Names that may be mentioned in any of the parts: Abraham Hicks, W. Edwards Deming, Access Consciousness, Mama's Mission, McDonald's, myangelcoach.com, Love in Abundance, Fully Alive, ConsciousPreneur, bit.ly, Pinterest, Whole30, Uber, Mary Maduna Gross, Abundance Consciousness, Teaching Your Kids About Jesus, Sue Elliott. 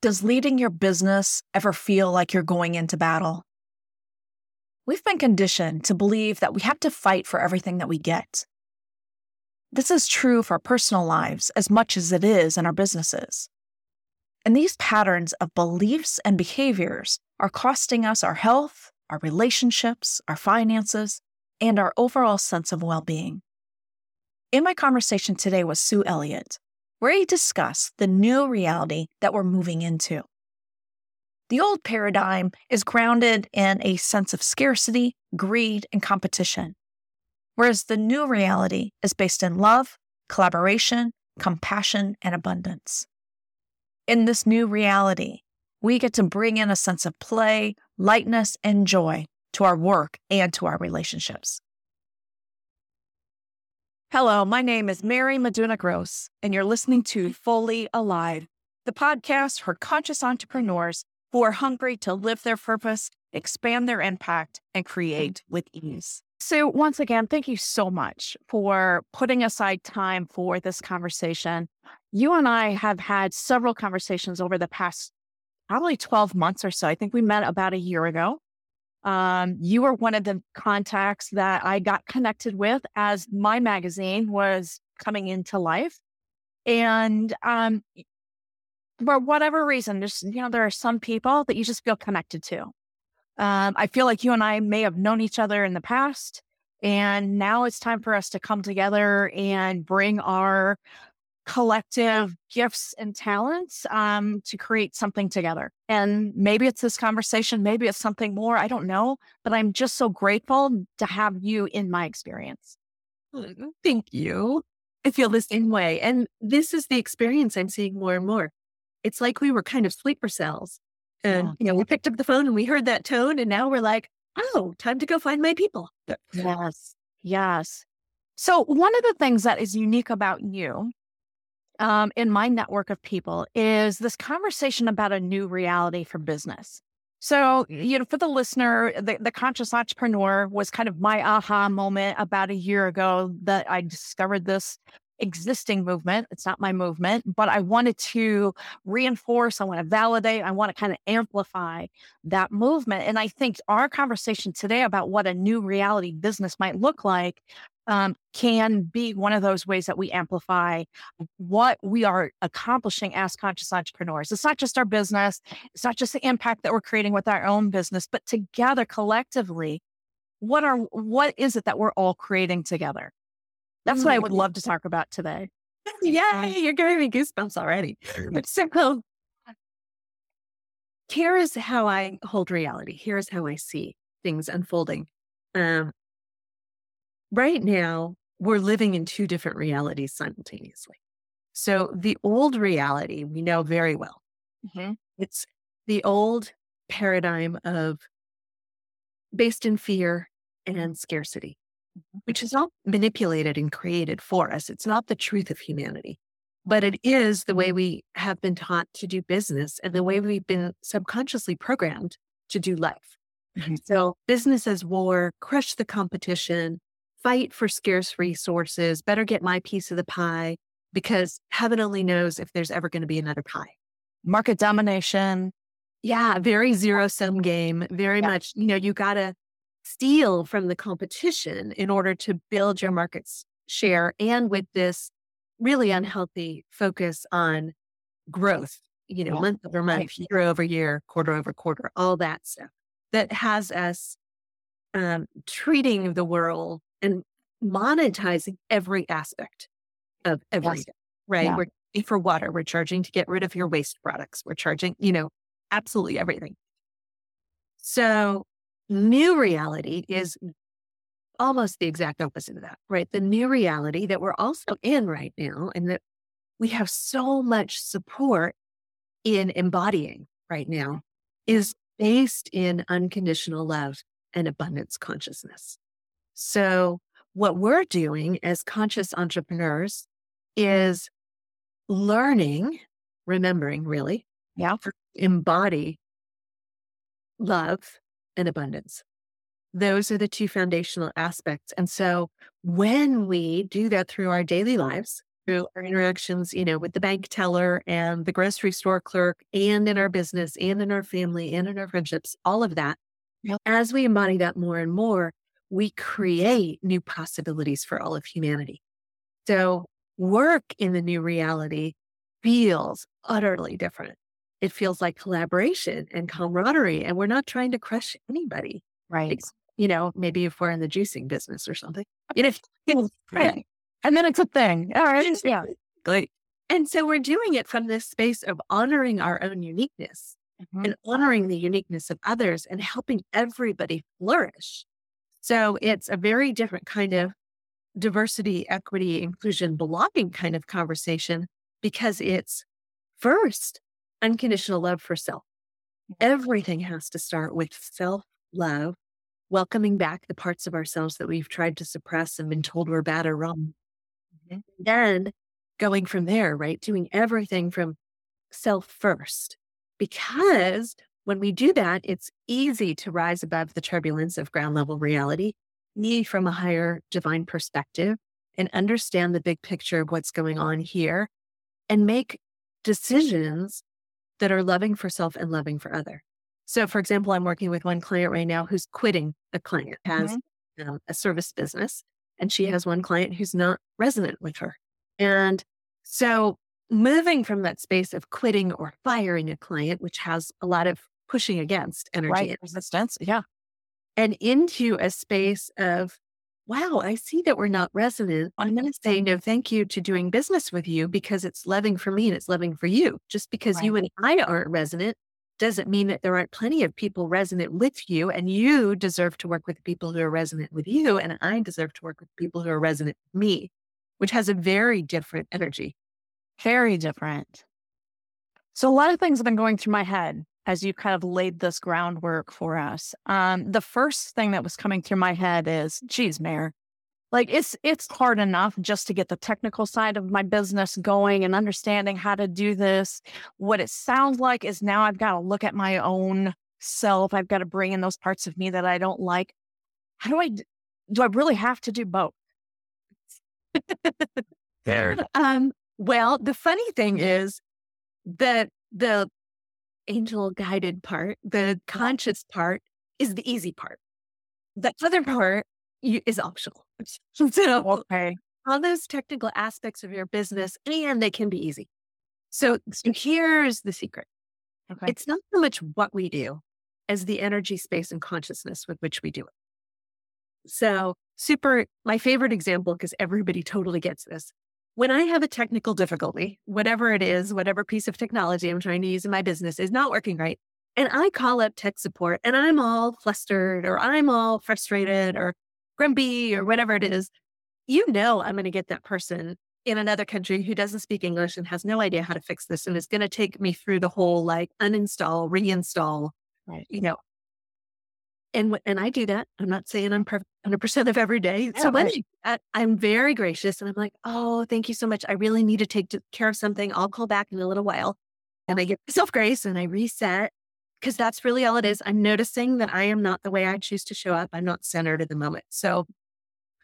Does leading your business ever feel like you're going into battle? We've been conditioned to believe that we have to fight for everything that we get. This is true for our personal lives as much as it is in our businesses. And these patterns of beliefs and behaviors are costing us our health, our relationships, our finances, and our overall sense of well-being. In my conversation today with Sue Elliott, where he discussed the new reality that we're moving into. The old paradigm is grounded in a sense of scarcity, greed, and competition, whereas the new reality is based in love, collaboration, compassion, and abundance. In this new reality, we get to bring in a sense of play, lightness, and joy to our work and to our relationships. Hello, my name is Mary Maduna Gross, and you're listening to Fully Alive, the podcast for conscious entrepreneurs who are hungry to live their purpose, expand their impact, and create with ease. Sue, once again, thank you so much for putting aside time for this conversation. You and I have had several conversations over the past probably 12 months or so. I think we met about a year ago. You were one of the contacts that I got connected with as my magazine was coming into life. And for whatever reason, there are some people that you just feel connected to. I feel like you and I may have known each other in the past, and now it's time for us to come together and bring our collective gifts and talents to create something together. And maybe it's this conversation, maybe it's something more, I don't know, but I'm just so grateful to have you in my experience. Thank you. I feel the same way. And this is the experience I'm seeing more and more. It's like we were kind of sleeper cells. And, we picked up the phone and we heard that tone and now we're like, oh, time to go find my people. Yes, yes. So one of the things that is unique about you in my network of people is this conversation about a new reality for business. So, for the listener, the conscious entrepreneur was kind of my aha moment about a year ago that I discovered this existing movement. It's not my movement, but I wanted to reinforce, I want to validate, I want to kind of amplify that movement. And I think our conversation today about what a new reality business might look like can be one of those ways that we amplify what we are accomplishing as conscious entrepreneurs. It's not just our business. It's not just the impact that we're creating with our own business, but together collectively, what is it that we're all creating together? That's what I would love to talk about today. Yay, you're giving me goosebumps already. So here is how I hold reality. Here is how I see things unfolding. Right now, we're living in two different realities simultaneously. So the old reality we know very well. Mm-hmm. It's the old paradigm of based in fear and scarcity, which is all manipulated and created for us. It's not the truth of humanity, but it is the way we have been taught to do business and the way we've been subconsciously programmed to do life. Mm-hmm. So business as war, crush the competition, fight for scarce resources, better get my piece of the pie, because heaven only knows if there's ever going to be another pie. Market domination. Yeah, very zero-sum game. Very much, you got to steal from the competition in order to build your market's share. And with this really unhealthy focus on growth, month over month, year over year, quarter over quarter, all that stuff that has us treating the world and monetizing every aspect of everything, right? Yeah. We're paying for water. We're charging to get rid of your waste products. We're charging, absolutely everything. So new reality is almost the exact opposite of that, right? The new reality that we're also in right now, and that we have so much support in embodying right now, is based in unconditional love and abundance consciousness. So what we're doing as conscious entrepreneurs is learning, remembering really, to embody love and abundance. Those are the two foundational aspects. And so when we do that through our daily lives, through our interactions, you know, with the bank teller and the grocery store clerk and in our business and in our family and in our friendships, all of that. Yep. As we embody that more and more, we create new possibilities for all of humanity. So work in the new reality feels utterly different. It feels like collaboration and camaraderie, and we're not trying to crush anybody. Right. It's, you know, maybe if we're in the juicing business or something. You know, right. And then it's a thing. All right. Yeah. Great. And so we're doing it from this space of honoring our own uniqueness and honoring the uniqueness of others and helping everybody flourish. So it's a very different kind of diversity, equity, inclusion, belonging kind of conversation, because it's first unconditional love for self. Everything has to start with self-love, welcoming back the parts of ourselves that we've tried to suppress and been told we're bad or wrong. Then going from there, right? Doing everything from self first, because when we do that, it's easy to rise above the turbulence of ground level reality, see from a higher divine perspective and understand the big picture of what's going on here and make decisions that are loving for self and loving for other. So for example, I'm working with one client right now who's quitting. A client has a service business, and she has one client who's not resonant with her. And so moving from that space of quitting or firing a client, which has a lot of pushing against energy, and resistance, and into a space of, wow, I see that we're not resonant. I'm going to say no thank you to doing business with you, because it's loving for me and it's loving for you. Just because you and I aren't resonant doesn't mean that there aren't plenty of people resonant with you, and you deserve to work with the people who are resonant with you, and I deserve to work with people who are resonant with me, which has a very different energy. Very different. So a lot of things have been going through my head as you kind of laid this groundwork for us. The first thing that was coming through my head is, geez, Mary, like it's hard enough just to get the technical side of my business going and understanding how to do this. What it sounds like is now I've got to look at my own self. I've got to bring in those parts of me that I don't like. How do I really have to do both? There. Well, the funny thing is that the angel guided part, the conscious part, is the easy part. The other part is optional. So all those technical aspects of your business, and they can be easy. So here's the secret. It's not so much what we do as the energy, space, and consciousness with which we do it. So my favorite example, because everybody totally gets this. When I have a technical difficulty, whatever it is, whatever piece of technology I'm trying to use in my business is not working right, and I call up tech support and I'm all flustered or I'm all frustrated or grumpy or whatever it is, you know, I'm going to get that person in another country who doesn't speak English and has no idea how to fix this. And it's going to take me through the whole like uninstall, reinstall, you know, and I do that. I'm not saying I'm perfect 100% of every day. So I'm very gracious. And I'm like, oh, thank you so much. I really need to take care of something. I'll call back in a little while. And I give myself grace and I reset. Because that's really all it is. I'm noticing that I am not the way I choose to show up. I'm not centered in the moment. So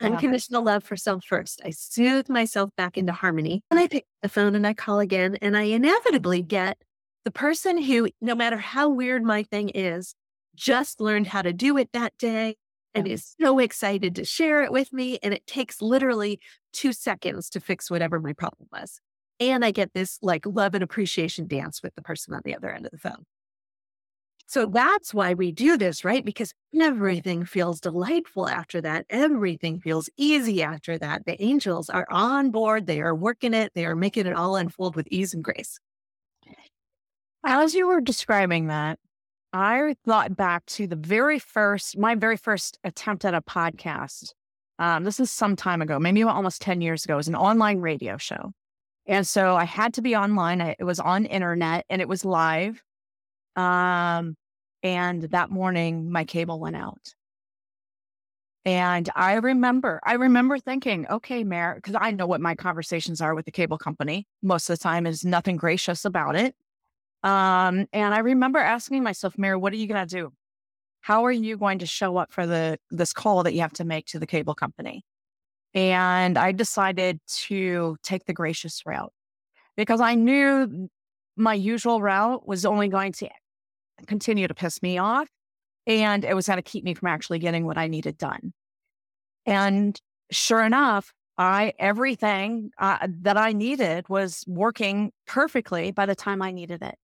unconditional love for self first. I soothe myself back into harmony. And I pick the phone and I call again. And I inevitably get the person who, no matter how weird my thing is, just learned how to do it that day and is so excited to share it with me. And it takes literally 2 seconds to fix whatever my problem was. And I get this like love and appreciation dance with the person on the other end of the phone. So that's why we do this, right? Because everything feels delightful after that. Everything feels easy after that. The angels are on board. They are working it. They are making it all unfold with ease and grace. As you were describing that, I thought back to my very first attempt at a podcast. This is some time ago, maybe almost 10 years ago. It was an online radio show. And so I had to be online. It was on internet and it was live. And that morning my cable went out, and I remember thinking, okay, Mary, because I know what my conversations are with the cable company. Most of the time is nothing gracious about it. And I remember asking myself, Mary, what are you going to do? How are you going to show up for this call that you have to make to the cable company? And I decided to take the gracious route because I knew my usual route was only going to continue to piss me off, and it was going to keep me from actually getting what I needed done. And sure enough, everything that I needed was working perfectly by the time I needed it.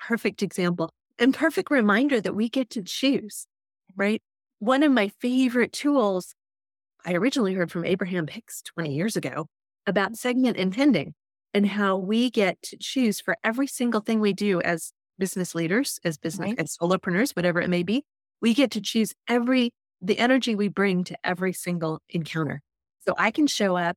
Perfect example and perfect reminder that we get to choose, right? One of my favorite tools, I originally heard from Abraham Hicks 20 years ago about segment intending and how we get to choose for every single thing we do as business leaders, as business and solopreneurs, whatever it may be. We get to choose the energy we bring to every single encounter. So I can show up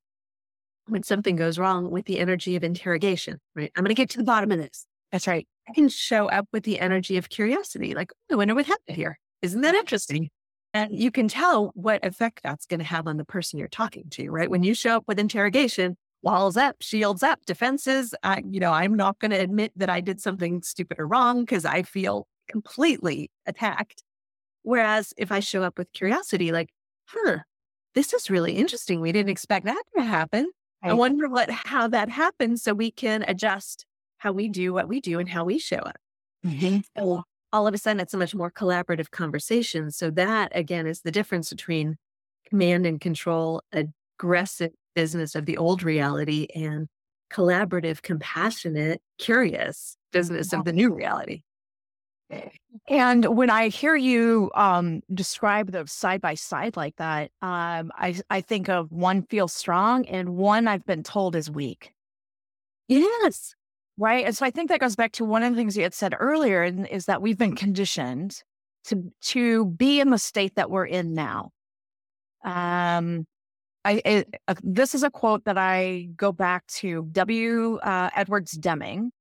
when something goes wrong with the energy of interrogation, right? I'm going to get to the bottom of this. That's right. I can show up with the energy of curiosity, like, I wonder what happened here. Isn't that interesting? And you can tell what effect that's going to have on the person you're talking to, right? When you show up with interrogation, walls up, shields up, defenses, I'm not going to admit that I did something stupid or wrong because I feel completely attacked. Whereas if I show up with curiosity, like, this is really interesting. We didn't expect that to happen. Right. I wonder how that happened, so we can adjust how we do what we do and how we show up. Mm-hmm. So all of a sudden, it's a much more collaborative conversation. So that, again, is the difference between command and control, aggressive business of the old reality, and collaborative, compassionate, curious business of the new reality. And when I hear you describe them side by side like that, I think of one feels strong and one I've been told is weak. Yes. Right. And so I think that goes back to one of the things you had said earlier, and is that we've been conditioned to be in the state that we're in now. This is a quote that I go back to W. Edwards Deming.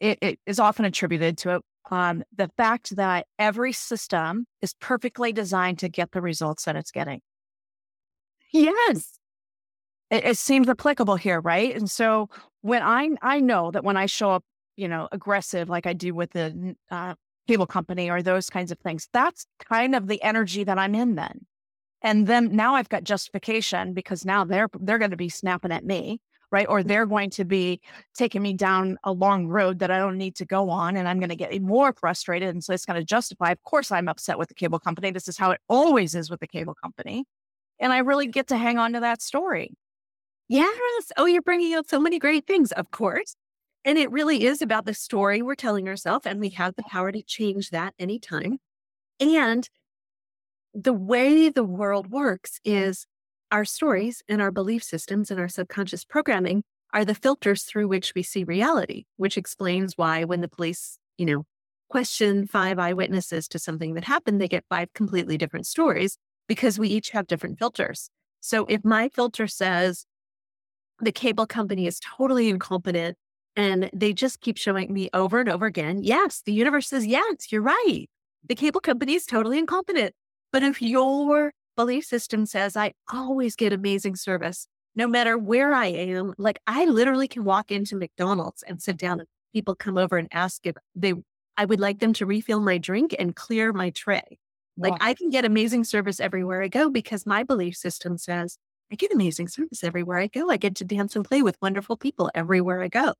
It is often attributed to it. The fact that every system is perfectly designed to get the results that it's getting. Yes. It seems applicable here, right? And so when I know that when I show up, aggressive, like I do with the cable company or those kinds of things, that's kind of the energy that I'm in then. And then now I've got justification because now they're going to be snapping at me. Right? Or they're going to be taking me down a long road that I don't need to go on, and I'm going to get more frustrated. And so it's going to justify, of course, I'm upset with the cable company. This is how it always is with the cable company. And I really get to hang on to that story. Yes. Oh, you're bringing out so many great things, of course. And it really is about the story we're telling ourselves, and we have the power to change that anytime. And the way the world works is our stories and our belief systems and our subconscious programming are the filters through which we see reality, which explains why when the police, question 5 eyewitnesses to something that happened, they get 5 completely different stories because we each have different filters. So if my filter says the cable company is totally incompetent and they just keep showing me over and over again, yes, the universe says, yes, you're right. The cable company is totally incompetent. But if your belief system says, I always get amazing service, no matter where I am. Like, I literally can walk into McDonald's and sit down and people come over and ask if I would like them to refill my drink and clear my tray. Like, wow. I can get amazing service everywhere I go because my belief system says I get amazing service everywhere I go. I get to dance and play with wonderful people everywhere I go.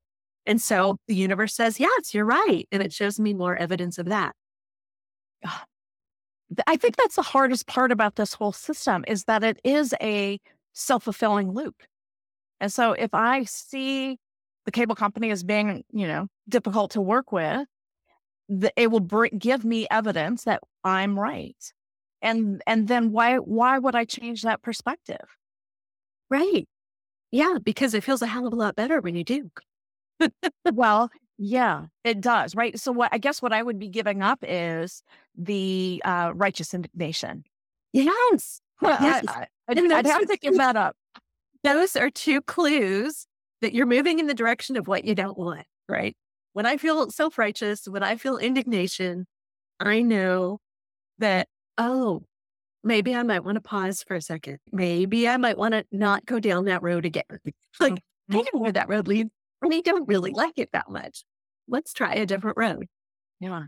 And so the universe says, yes, you're right. And it shows me more evidence of that. I think that's the hardest part about this whole system, is that it is a self-fulfilling loop. And so if I see the cable company as being, difficult to work with, it will give me evidence that I'm right. And then why would I change that perspective? Right. Yeah, because it feels a hell of a lot better when you do. Well, yeah, it does. Right. So what I would be giving up is the righteous indignation. Yes. Yes. I'd have to give that up. Those are 2 clues that you're moving in the direction of what you don't want. Right. When I feel self-righteous, when I feel indignation, I know that, maybe I might want to pause for a second. Maybe I might want to not go down that road again. Like, I know where that road leads. And I don't really like it that much. Let's try a different road. Yeah.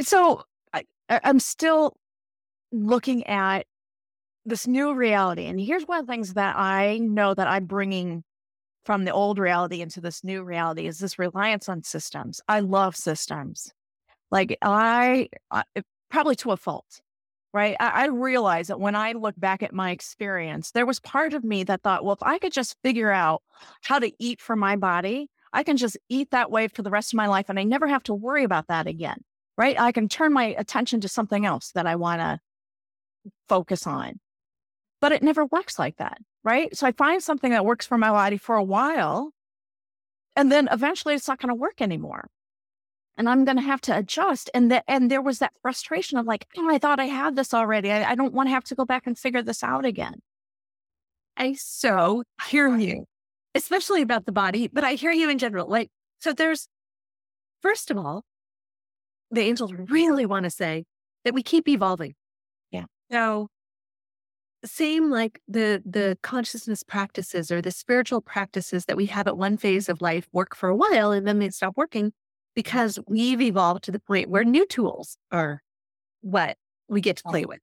So I'm still looking at this new reality. And here's one of the things that I know that I'm bringing from the old reality into this new reality is this reliance on systems. I love systems. Like I probably to a fault, right? I realize that when I look back at my experience, there was part of me that thought, well, if I could just figure out how to eat for my body, I can just eat that way for the rest of my life and I never have to worry about that again, right? I can turn my attention to something else that I want to focus on. But it never works like that, right? So I find something that works for my body for a while, and then eventually it's not going to work anymore. And I'm going to have to adjust. And there was that frustration of like, oh, I thought I had this already. I don't want to have to go back and figure this out again. I so hear you, especially about the body, but I hear you in general. Like, so there's, first of all, the angels really want to say that we keep evolving. Yeah. So same like the consciousness practices or the spiritual practices that we have at one phase of life work for a while and then they stop working, because we've evolved to the point where new tools are what we get to play with.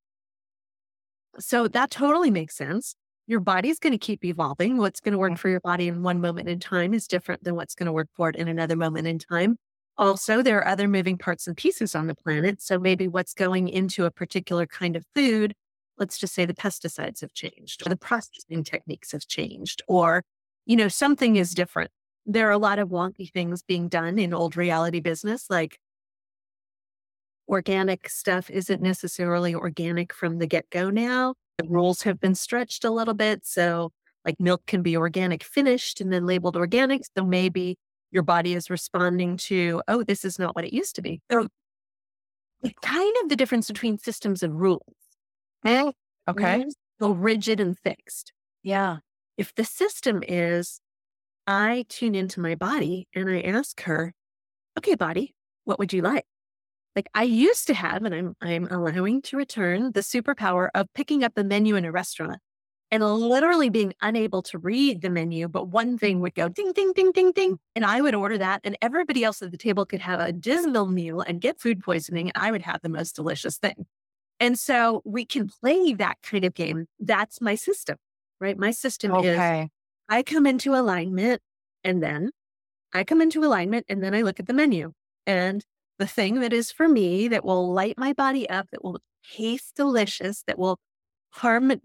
So that totally makes sense. Your body's going to keep evolving. What's going to work for your body in one moment in time is different than what's going to work for it in another moment in time. Also, there are other moving parts and pieces on the planet. So maybe what's going into a particular kind of food, let's just say the pesticides have changed or the processing techniques have changed or, you know, something is different. There are a lot of wonky things being done in old reality business, like organic stuff isn't necessarily organic from the get-go now. The rules have been stretched a little bit. So like milk can be organic finished and then labeled organic. So maybe your body is responding to, oh, this is not what it used to be. So it's kind of the difference between systems and rules. Okay. So rigid and fixed. Yeah. If the system is, I tune into my body and I ask her, okay, body, what would you like? Like I used to have, and I'm allowing to return the superpower of picking up the menu in a restaurant and literally being unable to read the menu, but one thing would go ding, ding, ding, ding, ding. And I would order that and everybody else at the table could have a dismal meal and get food poisoning and I would have the most delicious thing. And so we can play that kind of game. That's my system, right? My system is... I come into alignment and then I look at the menu and the thing that is for me that will light my body up, that will taste delicious, that will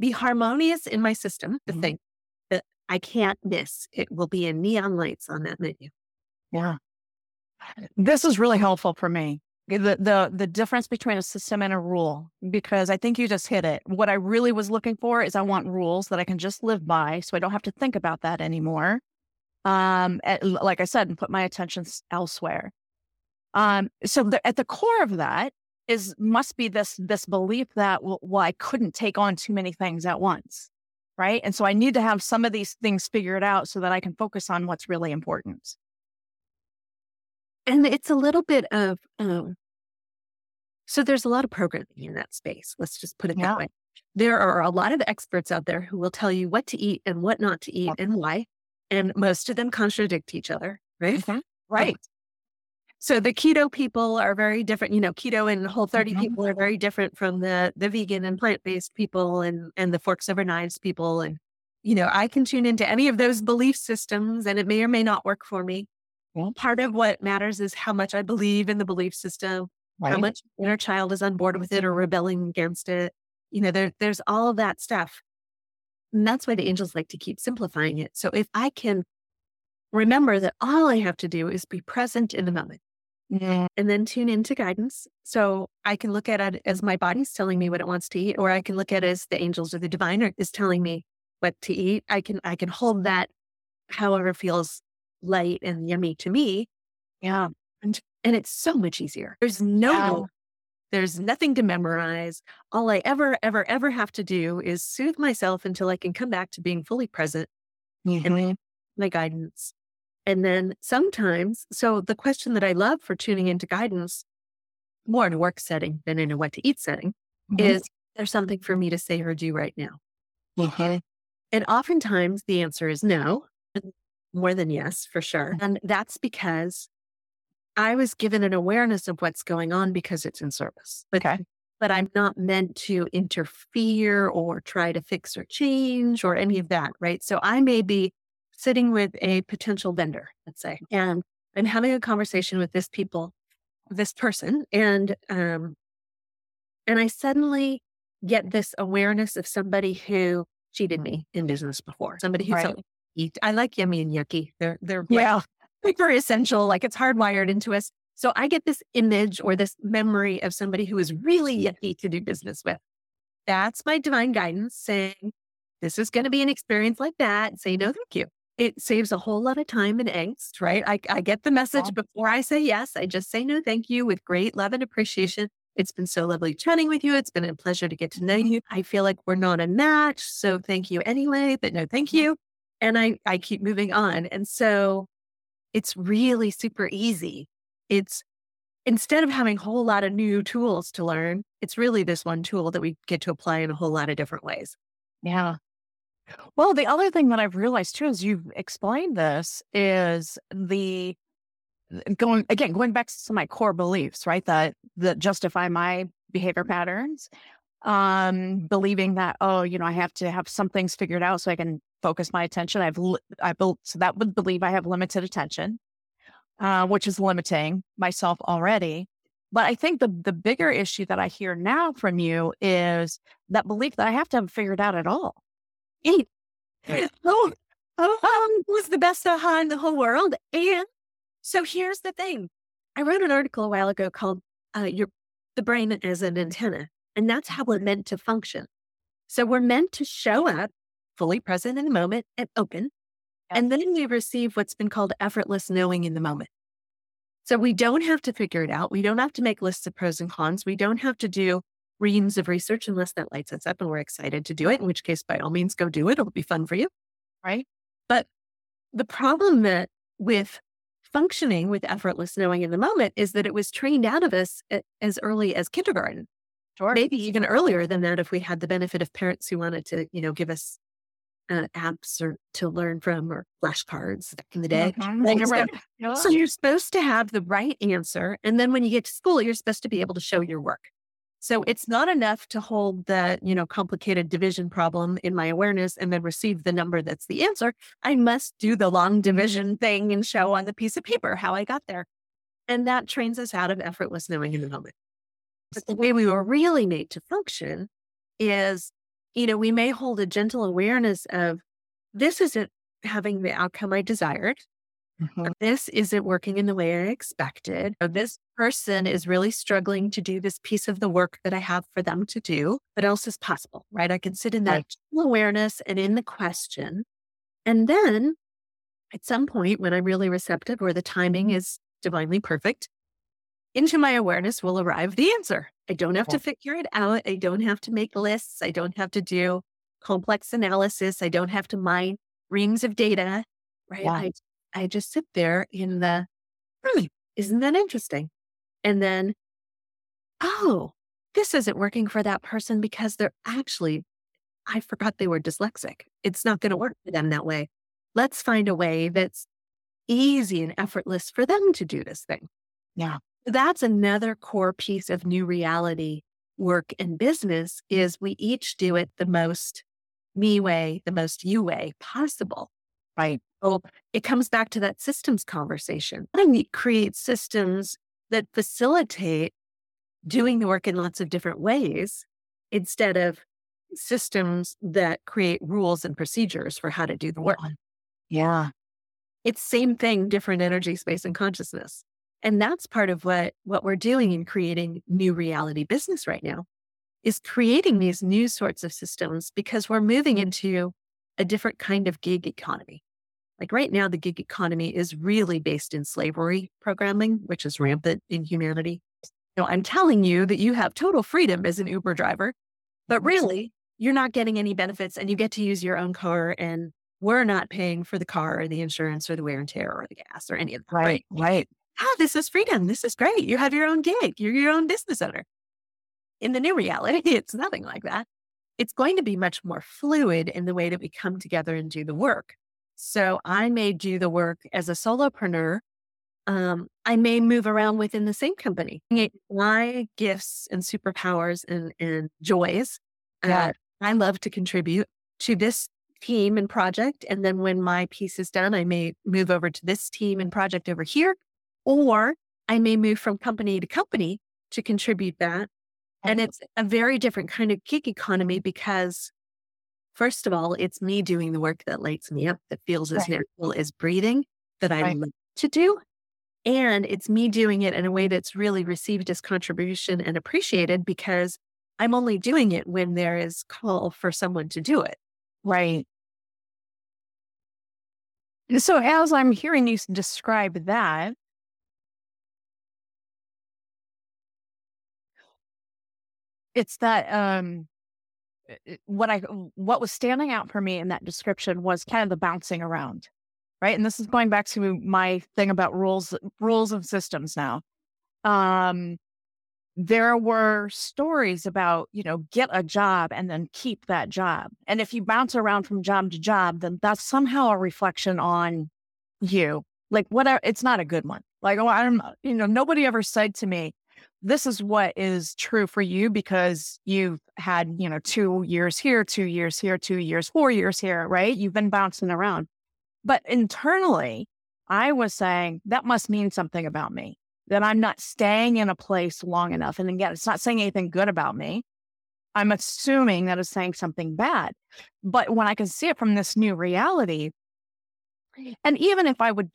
be harmonious in my system, the thing that I can't miss. It will be in neon lights on that menu. Yeah. This is really helpful for me. The difference between a system and a rule, because I think you just hit it. What I really was looking for is I want rules that I can just live by so I don't have to think about that anymore. Like I said, and put my attention elsewhere. So at the core of that must be this belief that, well, I couldn't take on too many things at once, right? And so I need to have some of these things figured out so that I can focus on what's really important. And it's a little bit of, so there's a lot of programming in that space. Let's just put it that way. There are a lot of experts out there who will tell you what to eat and what not to eat and why. And most of them contradict each other, right? Mm-hmm. Right. So the keto people are very different. You know, keto and Whole30 people are very different from the vegan and plant-based people and the forks over knives people. And, you know, I can tune into any of those belief systems and it may or may not work for me. Well, part of what matters is how much I believe in the belief system, how much inner child is on board with it or rebelling against it. You know, there's all that stuff. And that's why the angels like to keep simplifying it. So if I can remember that all I have to do is be present in the moment and then tune into guidance. So I can look at it as my body's telling me what it wants to eat, or I can look at it as the angels or the divine is telling me what to eat. I can hold that however feels light and yummy to me. Yeah. And it's so much easier. There's there's nothing to memorize. All I ever have to do is soothe myself until I can come back to being fully present and my guidance. And then sometimes, so the question that I love for tuning into guidance more in a work setting than in a what to eat setting is there's something for me to say or do right now. And oftentimes the answer is no. More than yes, for sure. And that's because I was given an awareness of what's going on because it's in service. But but I'm not meant to interfere or try to fix or change or any of that, right? So I may be sitting with a potential vendor, let's say, and I'm having a conversation with this person, and I suddenly get this awareness of somebody who cheated me in business before. Somebody who told me, I like yummy and yucky. They're very essential. Like it's hardwired into us. So I get this image or this memory of somebody who is really yucky to do business with. That's my divine guidance saying, this is going to be an experience like that. Say, no, thank you. It saves a whole lot of time and angst, right? I get the message before I say yes. I just say no, thank you with great love and appreciation. It's been so lovely chatting with you. It's been a pleasure to get to know you. I feel like we're not a match. So thank you anyway, but no, thank you. And I keep moving on. And so it's really super easy. It's instead of having a whole lot of new tools to learn, it's really this one tool that we get to apply in a whole lot of different ways. Yeah. Well, the other thing that I've realized too, as you've explained this, is the going back to my core beliefs, right? That justify my behavior patterns, believing that, I have to have some things figured out so I can focus my attention. So that would believe I have limited attention, which is limiting myself already. But I think the bigger issue that I hear now from you is that belief that I have to have it figured out at all. Was the best aha in the whole world. And so here's the thing. I wrote an article a while ago called The Brain as an Antenna, and that's how we're meant to function. So we're meant to show up fully present in the moment and open, and then we receive what's been called effortless knowing in the moment. So we don't have to figure it out. We don't have to make lists of pros and cons. We don't have to do reams of research unless that lights us up and we're excited to do it, in which case, by all means, go do it. It'll be fun for you, right? But the problem that with functioning with effortless knowing in the moment is that it was trained out of us as early as kindergarten, maybe even earlier than that if we had the benefit of parents who wanted to, give us apps or to learn from or flashcards back in the day. Okay. So you're supposed to have the right answer. And then when you get to school, you're supposed to be able to show your work. So it's not enough to hold the, complicated division problem in my awareness and then receive the number that's the answer. I must do the long division thing and show on the piece of paper how I got there. And that trains us out of effortless knowing in the moment. But the way we were really made to function is, we may hold a gentle awareness of this isn't having the outcome I desired. This isn't working in the way I expected. This person is really struggling to do this piece of the work that I have for them to do. What else is possible, right? I can sit in that awareness and in the question. And then at some point when I'm really receptive or the timing is divinely perfect, into my awareness will arrive the answer. I don't have to figure it out. I don't have to make lists. I don't have to do complex analysis. I don't have to mine reams of data, right? Yeah. I just sit there in the, isn't that interesting? And then, this isn't working for that person because they're actually, I forgot they were dyslexic. It's not going to work for them that way. Let's find a way that's easy and effortless for them to do this thing. Yeah. That's another core piece of new reality work in business is we each do it the most me way, the most you way possible. Right. So it comes back to that systems conversation. How do we create systems that facilitate doing the work in lots of different ways instead of systems that create rules and procedures for how to do the work? Yeah. It's same thing, different energy, space, and consciousness. And that's part of what we're doing in creating new reality business right now is creating these new sorts of systems because we're moving into a different kind of gig economy. Like right now, the gig economy is really based in slavery programming, which is rampant in humanity. So I'm telling you that you have total freedom as an Uber driver, but really you're not getting any benefits and you get to use your own car and we're not paying for the car or the insurance or the wear and tear or the gas or any of that. Right. This is freedom. This is great. You have your own gig. You're your own business owner. In the new reality, it's nothing like that. It's going to be much more fluid in the way that we come together and do the work. So I may do the work as a solopreneur I may move around within the same company. My gifts and superpowers and joys. I love to contribute to this team and project. And then when my piece is done, I may move over to this team and project over here, or I may move from company to company to contribute that. And it's a very different kind of gig economy because, first of all, it's me doing the work that lights me up, that feels as natural as breathing, that I love to do. And it's me doing it in a way that's really received as contribution and appreciated, because I'm only doing it when there is call for someone to do it. Right. So as I'm hearing you describe that, it's that what was standing out for me in that description was kind of the bouncing around, right? And this is going back to my thing about rules of systems now. There were stories about, get a job and then keep that job. And if you bounce around from job to job, then that's somehow a reflection on you. Like, it's not a good one. Like, oh, nobody ever said to me, this is what is true for you because you've had, 2 years here, 2 years here, 2 years, 4 years here, right? You've been bouncing around. But internally, I was saying that must mean something about me, that I'm not staying in a place long enough. And again, it's not saying anything good about me. I'm assuming that it's saying something bad. But when I can see it from this new reality, and even if I would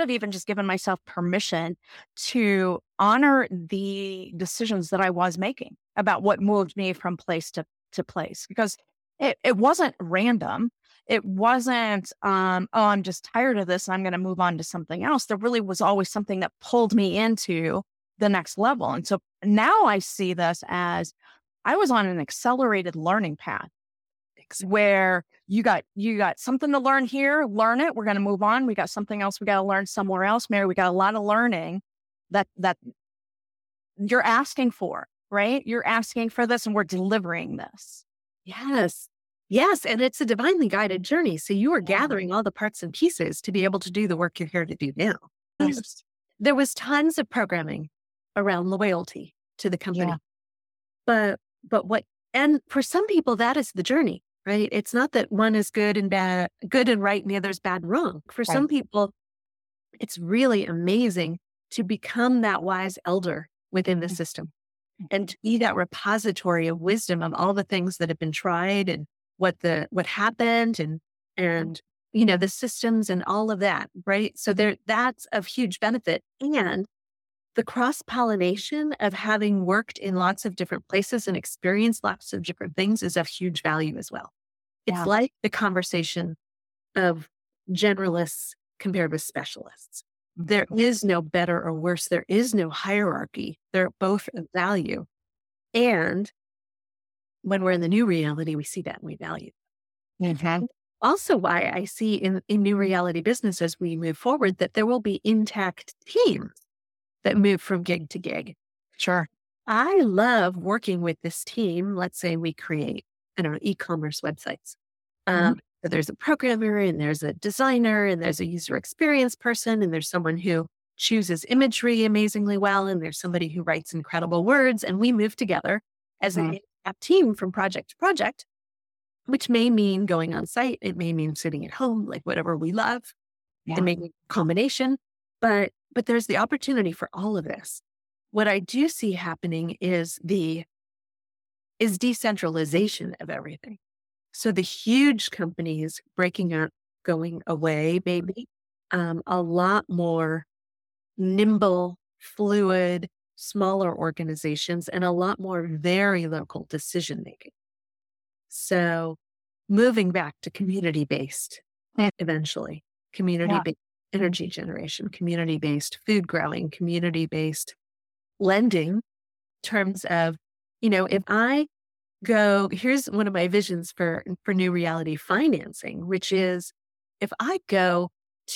have even just given myself permission to honor the decisions that I was making about what moved me from place to place, because it wasn't random. It wasn't, I'm just tired of this and I'm going to move on to something else. There really was always something that pulled me into the next level. And so now I see this as I was on an accelerated learning path. Where you got something to learn here, learn it. We're going to move on. We got something else we got to learn somewhere else. Mary, we got a lot of learning that you're asking for, right? You're asking for this and we're delivering this. Yes. Yes. And it's a divinely guided journey. So you are gathering all the parts and pieces to be able to do the work you're here to do now. Yes. There was tons of programming around loyalty to the company. Yeah. And for some people, that is the journey. Right? It's not that one is good and bad, good and right, and the other is bad and wrong. For some people, it's really amazing to become that wise elder within the system and to be that repository of wisdom of all the things that have been tried and what happened and the systems and all of that. Right? So that's of huge benefit. And the cross-pollination of having worked in lots of different places and experienced lots of different things is of huge value as well. It's like the conversation of generalists compared with specialists. There is no better or worse. There is no hierarchy. They're both of value. And when we're in the new reality, we see that and we value it. Mm-hmm. Also why I see in new reality business as we move forward that there will be intact teams that move from gig to gig. Sure. I love working with this team. Let's say we create, e-commerce websites. So there's a programmer and there's a designer and there's a user experience person and there's someone who chooses imagery amazingly well and there's somebody who writes incredible words, and we move together as an app team from project to project, which may mean going on site. It may mean sitting at home, like whatever we love. It may be a combination, but there's the opportunity for all of this. What I do see happening is decentralization of everything. So the huge companies breaking up, going away, maybe a lot more nimble, fluid, smaller organizations, and a lot more very local decision making. So moving back to community-based eventually, community-based. Energy generation, community-based food growing, community-based lending in terms of, if I go, here's one of my visions for new reality financing, which is if I go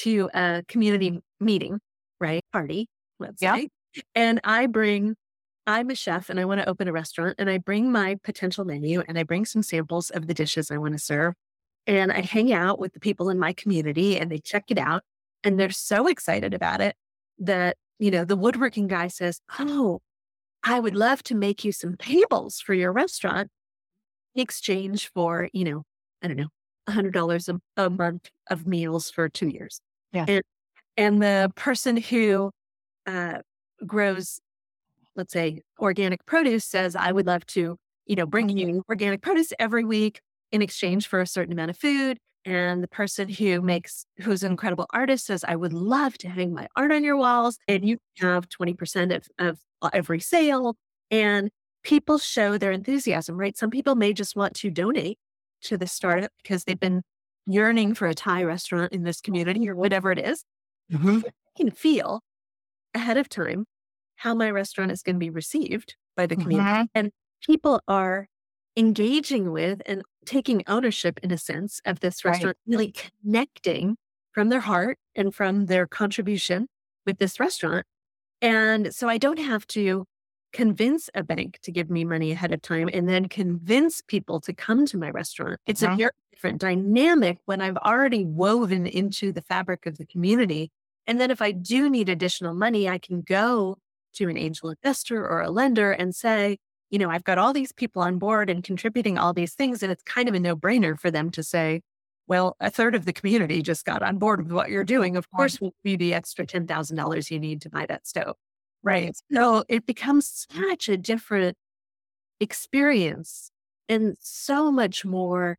to a community meeting, right? Party, let's say, and I'm a chef and I want to open a restaurant and I bring my potential menu and I bring some samples of the dishes I want to serve. And I hang out with the people in my community and they check it out. And they're so excited about it. that, you know, the woodworking guy says, oh, I would love to make you some tables for your restaurant in exchange for, you know, I don't know, $100 a month of meals for 2 years. Yeah. And the person who grows, let's say, organic produce says, I would love to, you know, bring you organic produce every week in exchange for a certain amount of food. And the person who's an incredible artist says, I would love to hang my art on your walls, and you have 20% of every sale. And people show their enthusiasm, right? Some people may just want to donate to the startup because they've been yearning for a Thai restaurant in this community or whatever it is. Mm-hmm. I can feel ahead of time how my restaurant is going to be received by the community. Mm-hmm. And people are engaging with and taking ownership, in a sense, of this restaurant, right, really connecting from their heart and from their contribution with this restaurant. And so I don't have to convince a bank to give me money ahead of time and then convince people to come to my restaurant. It's a very different dynamic when I've already woven into the fabric of the community. And then if I do need additional money, I can go to an angel investor or a lender and say, you know, I've got all these people on board and contributing all these things. And it's kind of a no-brainer for them to say, well, a third of the community just got on board with what you're doing. Of course, we'll give you the extra $10,000 you need to buy that stove. Right. So it becomes such a different experience and so much more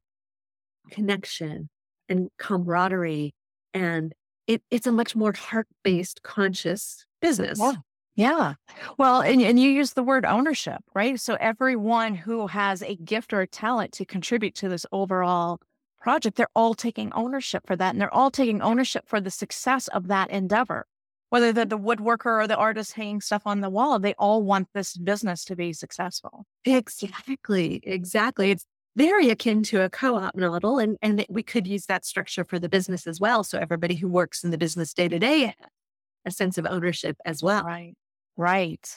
connection and camaraderie. And it's a much more heart-based, conscious business. Yeah. Yeah. Well, and you use the word ownership, right? So everyone who has a gift or a talent to contribute to this overall project, they're all taking ownership for that. And they're all taking ownership for the success of that endeavor. Whether they're the woodworker or the artist hanging stuff on the wall, they all want this business to be successful. Exactly. Exactly. It's very akin to a co-op model. And we could use that structure for the business as well. So everybody who works in the business day to day has a sense of ownership as well. Right. Right.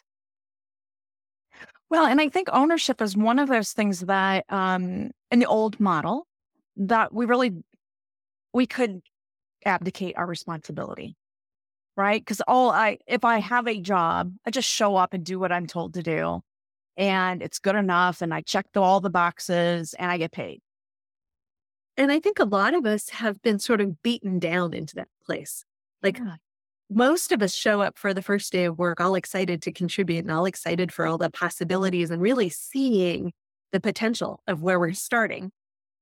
Well, and I think ownership is one of those things that in the old model that we could abdicate our responsibility, right? Because if I have a job, I just show up and do what I'm told to do, and it's good enough, and I check all the boxes, and I get paid. And I think a lot of us have been sort of beaten down into that place, like. Yeah. Most of us show up for the first day of work all excited to contribute and all excited for all the possibilities and really seeing the potential of where we're starting.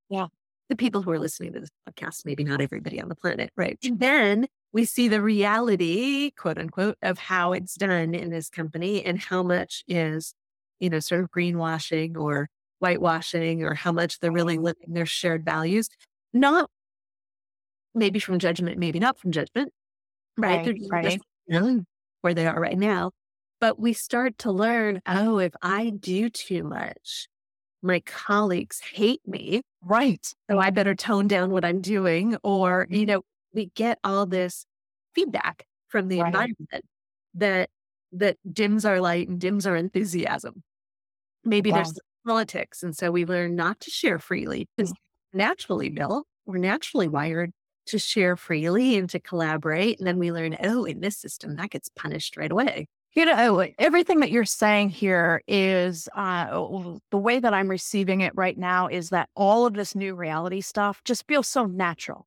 Yeah. The people who are listening to this podcast, maybe not everybody on the planet, right? And then we see the reality, quote unquote, of how it's done in this company and how much is, you know, sort of greenwashing or whitewashing, or how much they're really living their shared values. Not maybe from judgment, maybe not from judgment. Right. Where they are right now. But we start to learn, oh, if I do too much, my colleagues hate me. Right. So I better tone down what I'm doing. Or, you know, we get all this feedback from the environment that dims our light and dims our enthusiasm. Maybe there's politics. And so we learn not to share freely. Because naturally built, we're naturally wired to share freely and to collaborate. And then we learn, oh, in this system, that gets punished right away. You know, everything that you're saying here is the way that I'm receiving it right now is that all of this new reality stuff just feels so natural.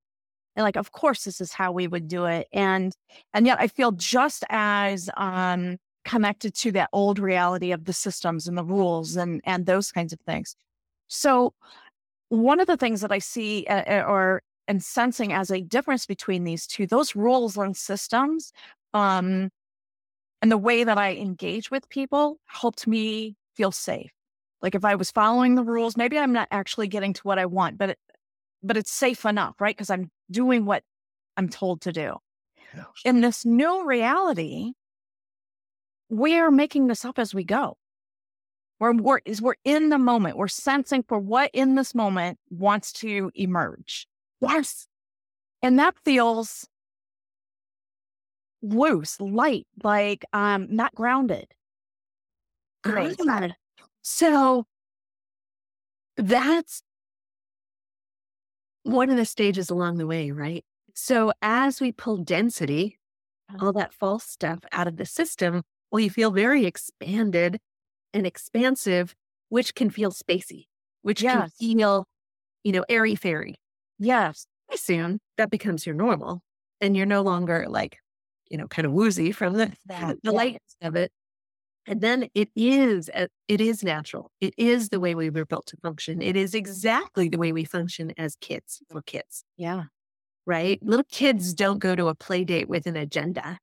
And like, of course, this is how we would do it. And yet I feel just as connected to that old reality of the systems and the rules and those kinds of things. So one of the things that I see and sensing as a difference between these two, those rules and systems, and the way that I engage with people helped me feel safe. Like if I was following the rules, maybe I'm not actually getting to what I want, but it's safe enough, right? Because I'm doing what I'm told to do. Yes. In this new reality, we're making this up as we go. We're in the moment. We're sensing for what in this moment wants to emerge. Yes. And that feels loose, light, like not grounded. Great. So that's one of the stages along the way, right? So as we pull density all that false stuff out of the system, well, you feel very expanded and expansive, which can feel spacey, which can feel, airy-fairy. Yes. Pretty soon, that becomes your normal, and you're no longer like, kind of woozy from the lightness of it. And then it is natural. It is the way we were built to function. It is exactly the way we function as kids, little kids. Yeah. Right? Little kids don't go to a play date with an agenda.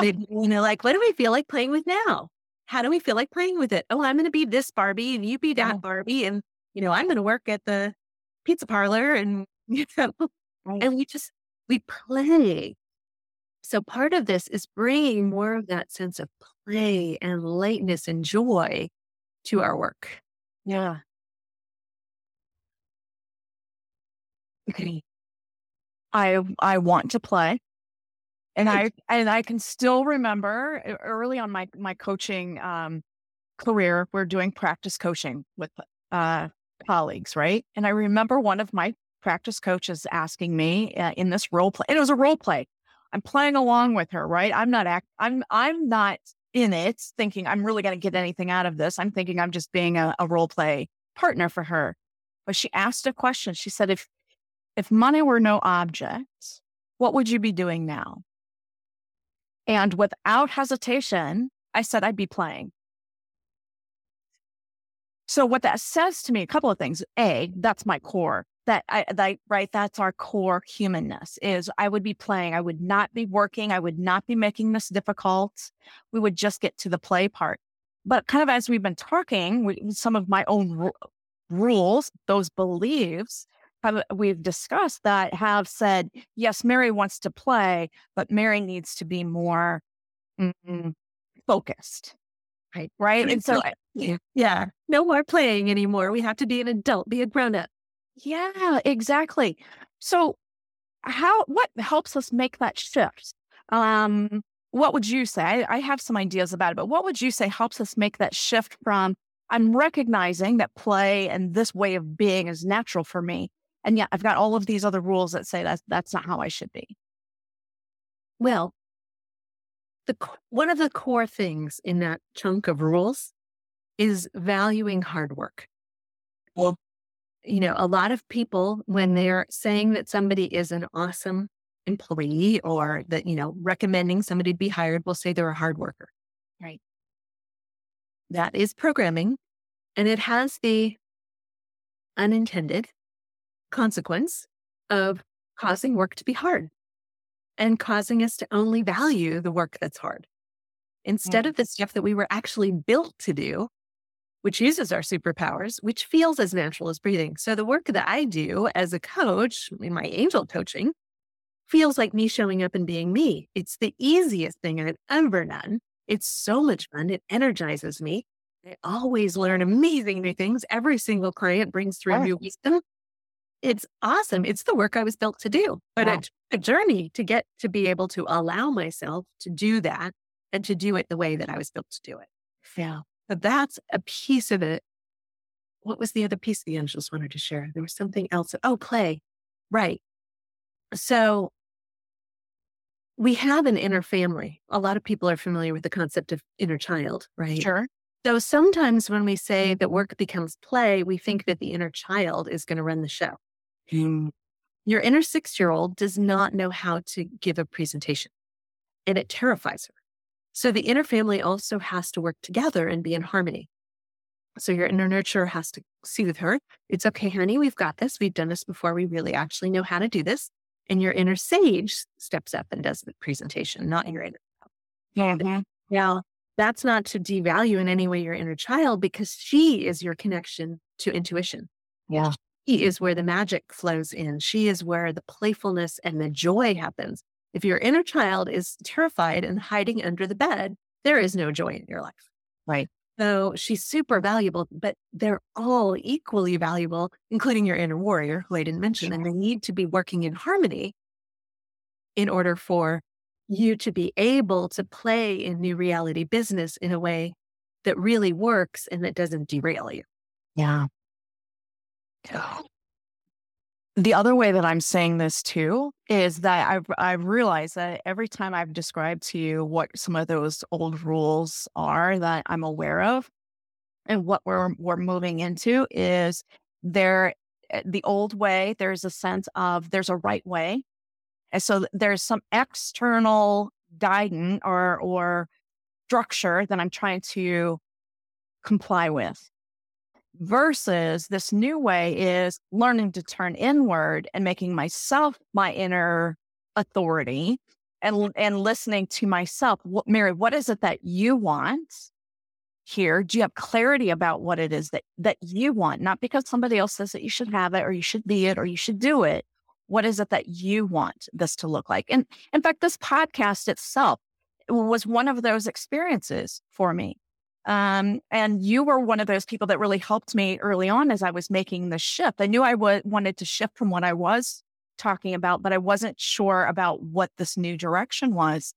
They, what do we feel like playing with now? How do we feel like playing with it? Oh, I'm going to be this Barbie and you be that Barbie. And, I'm going to work at the pizza parlor and, and we play. So part of this is bringing more of that sense of play and lightness and joy to our work. Yeah. Okay. I want to play. And I can still remember early on my coaching career, we're doing practice coaching with colleagues, right? And I remember one of my practice coaches asking me in this role play, and it was a role play. I'm playing along with her, right? I'm not in it thinking I'm really going to get anything out of this. I'm thinking I'm just being a role play partner for her. But she asked a question. She said, if money were no object, what would you be doing now? And without hesitation, I said, I'd be playing. So what that says to me, a couple of things. A, that's my core. That's our core humanness is I would be playing. I would not be working. I would not be making this difficult. We would just get to the play part. But kind of as we've been talking, some of my own rules, those beliefs, we've discussed that have said, yes, Mary wants to play, but Mary needs to be more focused. Right. And so, no more playing anymore. We have to be an adult, be a grown-up. Yeah, exactly. So what helps us make that shift? What would you say? I have some ideas about it, but what would you say helps us make that shift from I'm recognizing that play and this way of being is natural for me, and yet I've got all of these other rules that say that's not how I should be? Well, one of the core things in that chunk of rules is valuing hard work. Well, a lot of people, when they're saying that somebody is an awesome employee or that, recommending somebody to be hired, will say they're a hard worker. Right. That is programming, and it has the unintended consequence of causing work to be hard and causing us to only value the work that's hard instead of the stuff that we were actually built to do, which uses our superpowers, which feels as natural as breathing. So the work that I do as a coach in my angel coaching feels like me showing up and being me. It's the easiest thing I've ever done. It's so much fun. It energizes me. I always learn amazing new things. Every single client brings through new wisdom. It's awesome. It's the work I was built to do. But I took a journey to get to be able to allow myself to do that and to do it the way that I was built to do it. Yeah. So that's a piece of it. What was the other piece the angels wanted to share? There was something else. Oh, play. Right. So we have an inner family. A lot of people are familiar with the concept of inner child, right? Sure. So sometimes when we say that work becomes play, we think that the inner child is going to run the show. Your inner 6-year-old does not know how to give a presentation, and it terrifies her. So the inner family also has to work together and be in harmony. So your inner nurturer has to soothe her. It's okay, honey, we've got this. We've done this before. We really actually know how to do this. And your inner sage steps up and does the presentation, not your inner child. Mm-hmm. Now, that's not to devalue in any way your inner child, because she is your connection to intuition. Yeah. She is where the magic flows in. She is where the playfulness and the joy happens. If your inner child is terrified and hiding under the bed, there is no joy in your life. Right. So she's super valuable, but they're all equally valuable, including your inner warrior, who I didn't mention. Sure. And they need to be working in harmony in order for you to be able to play in new reality business in a way that really works and that doesn't derail you. Yeah. Oh. The other way that I'm saying this too is that I've realized that every time I've described to you what some of those old rules are that I'm aware of, and what we're moving into is the old way. There's a sense of there's a right way, and so there's some external guidance or structure that I'm trying to comply with. Versus this new way is learning to turn inward and making myself my inner authority and listening to myself. Mary, what is it that you want here? Do you have clarity about what it is that you want? Not because somebody else says that you should have it or you should be it or you should do it. What is it that you want this to look like? And in fact, this podcast itself was one of those experiences for me. And you were one of those people that really helped me early on as I was making the shift. I knew I wanted to shift from what I was talking about, but I wasn't sure about what this new direction was.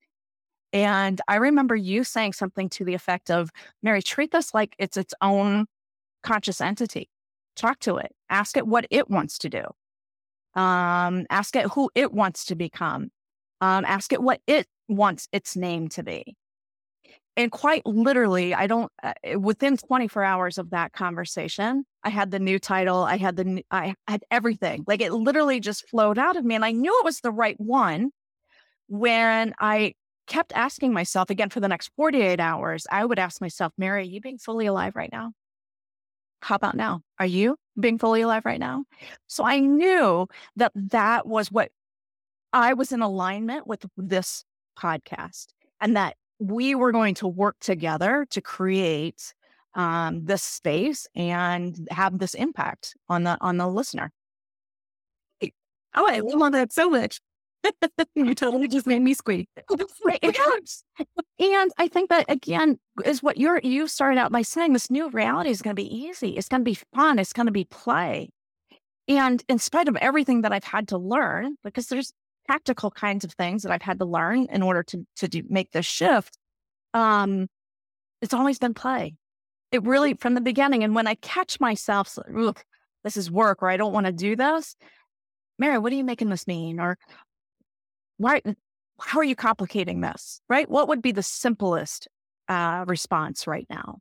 And I remember you saying something to the effect of, Mary, treat this like it's its own conscious entity. Talk to it. Ask it what it wants to do. Ask it who it wants to become. Ask it what it wants its name to be. And quite literally, within 24 hours of that conversation, I had the new title. I had everything. Like, it literally just flowed out of me. And I knew it was the right one when I kept asking myself, again, for the next 48 hours, I would ask myself, Mary, are you being fully alive right now? How about now? Are you being fully alive right now? So I knew that was what I was in alignment with this podcast, and that we were going to work together to create this space and have this impact on the listener. Oh, I love that so much. You totally just made me squeak. And I think that, again, is what you started out by saying. This new reality is going to be easy. It's going to be fun. It's going to be play. And in spite of everything that I've had to learn, because there's practical kinds of things that I've had to learn in order to make this shift, it's always been play. It really, from the beginning. And when I catch myself, look, this is work, or I don't want to do this, Mary, what are you making this mean? Or why? How are you complicating this? Right? What would be the simplest response right now?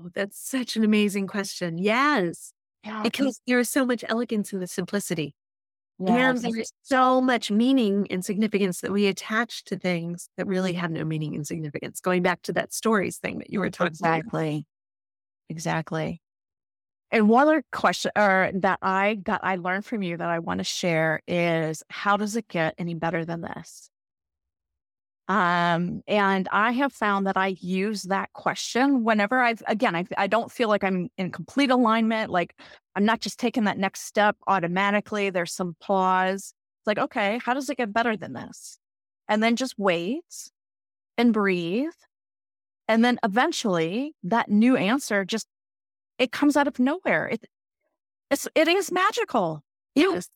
Oh, that's such an amazing question. Yes, yeah, because there is so much elegance in the simplicity. Yes. And there's so much meaning and significance that we attach to things that really have no meaning and significance. Going back to that stories thing that you were talking about. Exactly. And one other question that I learned from you that I want to share is, how does it get any better than this? And I have found that I use that question whenever I don't feel like I'm in complete alignment. Like, I'm not just taking that next step automatically. There's some pause. It's like, okay, how does it get better than this? And then just wait and breathe. And then eventually that new answer it comes out of nowhere. It is magical. Yes.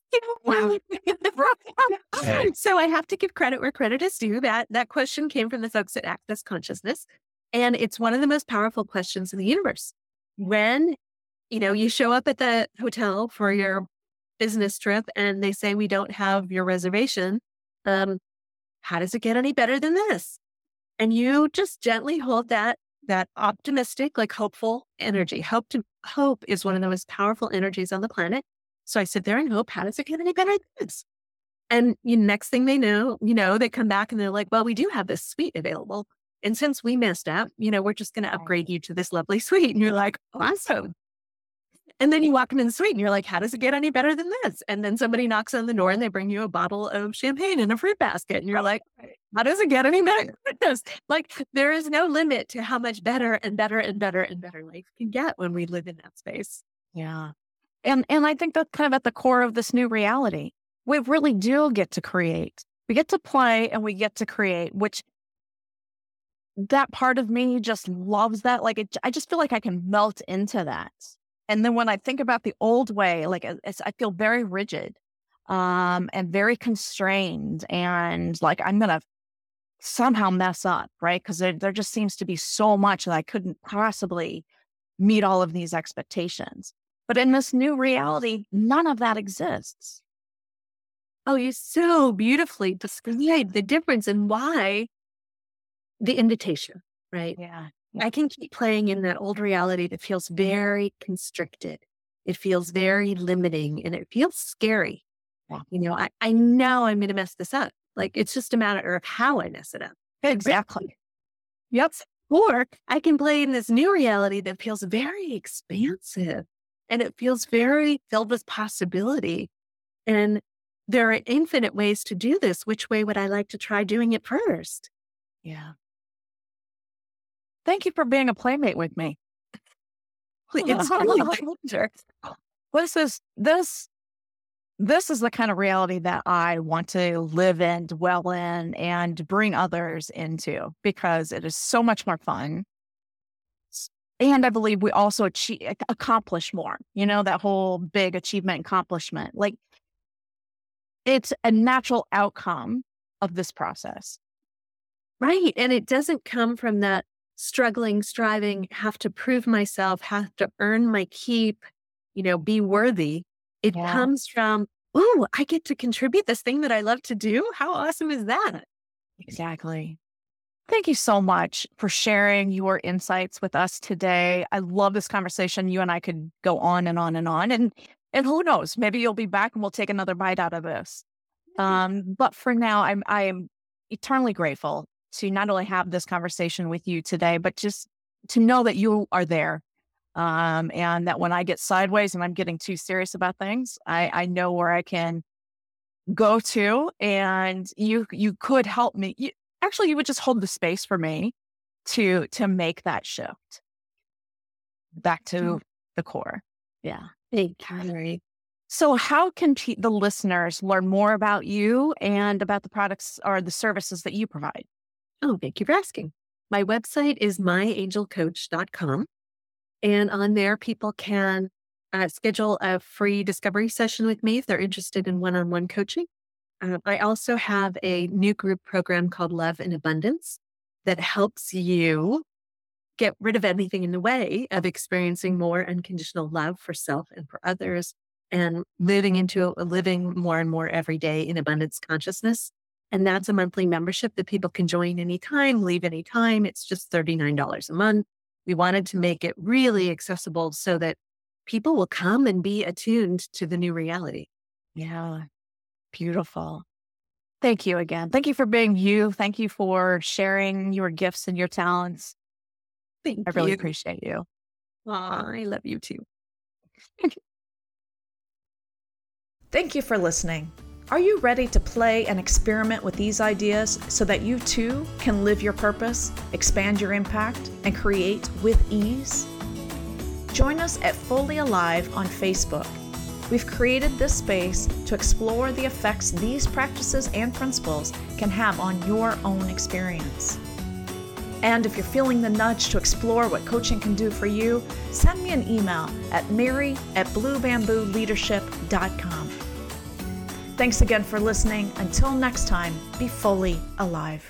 Wow. So I have to give credit where credit is due. That question came from the folks at Access Consciousness. And it's one of the most powerful questions in the universe. When, you show up at the hotel for your business trip and they say, we don't have your reservation. How does it get any better than this? And you just gently hold that optimistic, like hopeful energy. Hope is one of the most powerful energies on the planet. So I sit there and hope, how does it get any better than this? And next thing they know, they come back and they're like, well, we do have this suite available. And since we messed up, we're just going to upgrade you to this lovely suite. And you're like, awesome. And then you walk them in the suite and you're like, how does it get any better than this? And then somebody knocks on the door and they bring you a bottle of champagne and a fruit basket. And you're like, how does it get any better than this? Like, there is no limit to how much better and better and better and better life can get when we live in that space. Yeah. And I think that's kind of at the core of this new reality. We really do get to create. We get to play and we get to create, which that part of me just loves that. Like, I just feel like I can melt into that. And then when I think about the old way, like, I feel very rigid and very constrained, and like I'm going to somehow mess up, right? Because there just seems to be so much that I couldn't possibly meet all of these expectations. But in this new reality, none of that exists. Oh, you so beautifully described the difference and why the invitation, right? Yeah. I can keep playing in that old reality that feels very constricted. It feels very limiting and it feels scary. Yeah. You know, I know I'm going to mess this up. Like, it's just a matter of how I mess it up. Exactly. Yep. Or I can play in this new reality that feels very expansive and it feels very filled with possibility. And there are infinite ways to do this. Which way would I like to try doing it first? Yeah. Thank you for being a playmate with me. It's really this is the kind of reality that I want to live in, dwell in, and bring others into, because it is so much more fun. And I believe we also accomplish more, you know, that whole big achievement accomplishment. Like, it's a natural outcome of this process. Right. And it doesn't come from that struggling, striving, have to prove myself, have to earn my keep, you know, be worthy. It comes from, oh, I get to contribute this thing that I love to do. How awesome is that? Exactly. Thank you so much for sharing your insights with us today. I love this conversation. You and I could go on and on and on. And who knows, maybe you'll be back and we'll take another bite out of this. But for now, I am eternally grateful to not only have this conversation with you today, but just to know that you are there. And that when I get sideways and I'm getting too serious about things, I know where I can go to, and you could help me. You would just hold the space for me to make that shift back to the core. Yeah. Thank you, Mary. So how can the listeners learn more about you and about the products or the services that you provide? Oh, thank you for asking. My website is myangelcoach.com. And on there, people can schedule a free discovery session with me if they're interested in one-on-one coaching. I also have a new group program called Love in Abundance that helps you get rid of anything in the way of experiencing more unconditional love for self and for others, and living more and more every day in abundance consciousness. And that's a monthly membership that people can join anytime, leave anytime. It's just $39 a month. We wanted to make it really accessible so that people will come and be attuned to the new reality. Yeah. Beautiful. Thank you again. Thank you for being you. Thank you for sharing your gifts and your talents. Thank you. I really appreciate you. Aw, I love you too. Thank you for listening. Are you ready to play and experiment with these ideas so that you too can live your purpose, expand your impact, and create with ease? Join us at Fully Alive on Facebook. We've created this space to explore the effects these practices and principles can have on your own experience. And if you're feeling the nudge to explore what coaching can do for you, send me an email at mary@bluebambooleadership.com. Thanks again for listening. Until next time, be fully alive.